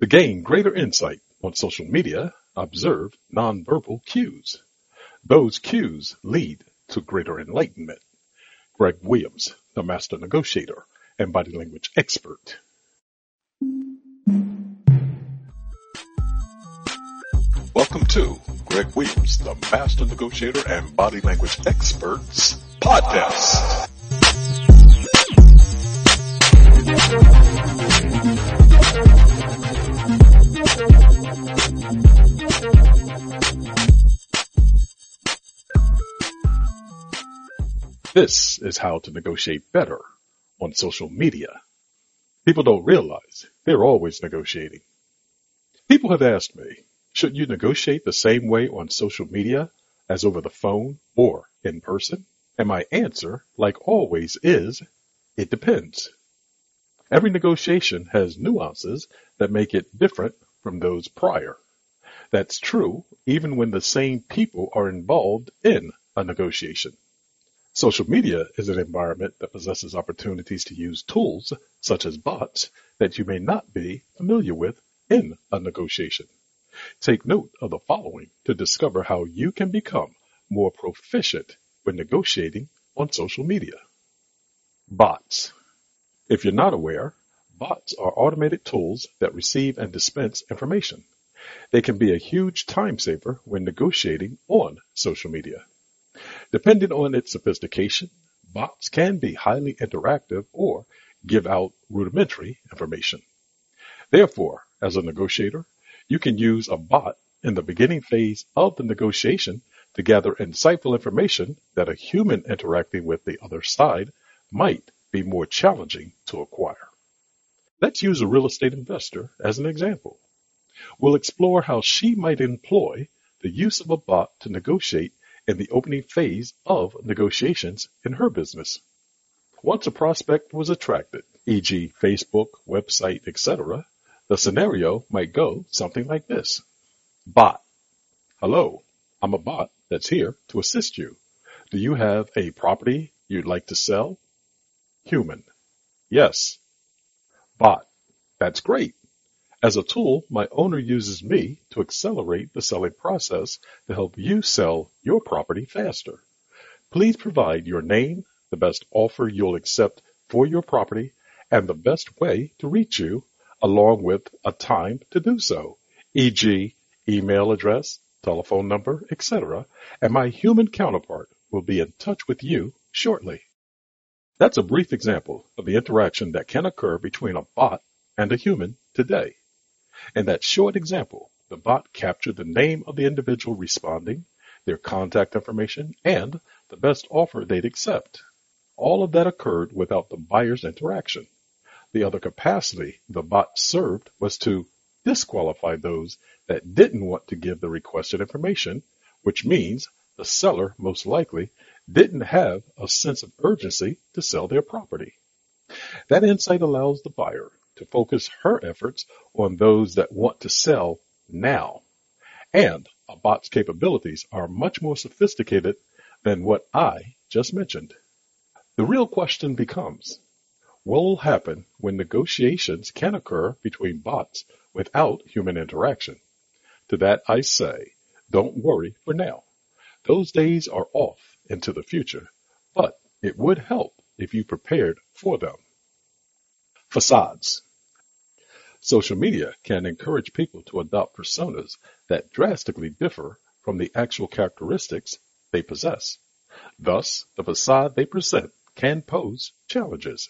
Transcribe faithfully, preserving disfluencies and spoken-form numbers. To gain greater insight on social media, observe nonverbal cues. Those cues lead to greater enlightenment. Greg Williams, the master negotiator and body language expert. Welcome to Greg Williams, the master negotiator and body language expert's podcast. This is how to negotiate better on social media. People don't realize they're always negotiating. People have asked me, should you negotiate the same way on social media as over the phone or in person? And my answer, like always, is it depends. Every negotiation has nuances that make it different from those prior. That's true even when the same people are involved in a negotiation. Social media is an environment that possesses opportunities to use tools such as bots that you may not be familiar with in a negotiation. Take note of the following to discover how you can become more proficient when negotiating on social media. Bots. If you're not aware, bots are automated tools that receive and dispense information. They can be a huge time saver when negotiating on social media. Depending on its sophistication, bots can be highly interactive or give out rudimentary information. Therefore, as a negotiator, you can use a bot in the beginning phase of the negotiation to gather insightful information that a human interacting with the other side might be more challenging to acquire. Let's use a real estate investor as an example. We'll explore how she might employ the use of a bot to negotiate in the opening phase of negotiations in her business. Once a prospect was attracted, for example Facebook, website, et cetera, the scenario might go something like this. Bot. Hello, I'm a bot that's here to assist you. Do you have a property you'd like to sell? Human. Yes. Bot. That's great. As a tool, my owner uses me to accelerate the selling process to help you sell your property faster. Please provide your name, the best offer you'll accept for your property, and the best way to reach you, along with a time to do so, for example email address, telephone number, et cetera, and my human counterpart will be in touch with you shortly. That's a brief example of the interaction that can occur between a bot and a human today. In that short example, the bot captured the name of the individual responding, their contact information, and the best offer they'd accept. All of that occurred without the buyer's interaction. The other capacity the bot served was to disqualify those that didn't want to give the requested information, which means the seller most likely didn't have a sense of urgency to sell their property. That insight allows the buyer to focus her efforts on those that want to sell now. And a bot's capabilities are much more sophisticated than what I just mentioned. The real question becomes, what will happen when negotiations can occur between bots without human interaction? To that I say, don't worry for now. Those days are off into the future, but it would help if you prepared for them. Facades. Social media can encourage people to adopt personas that drastically differ from the actual characteristics they possess. Thus, the facade they present can pose challenges.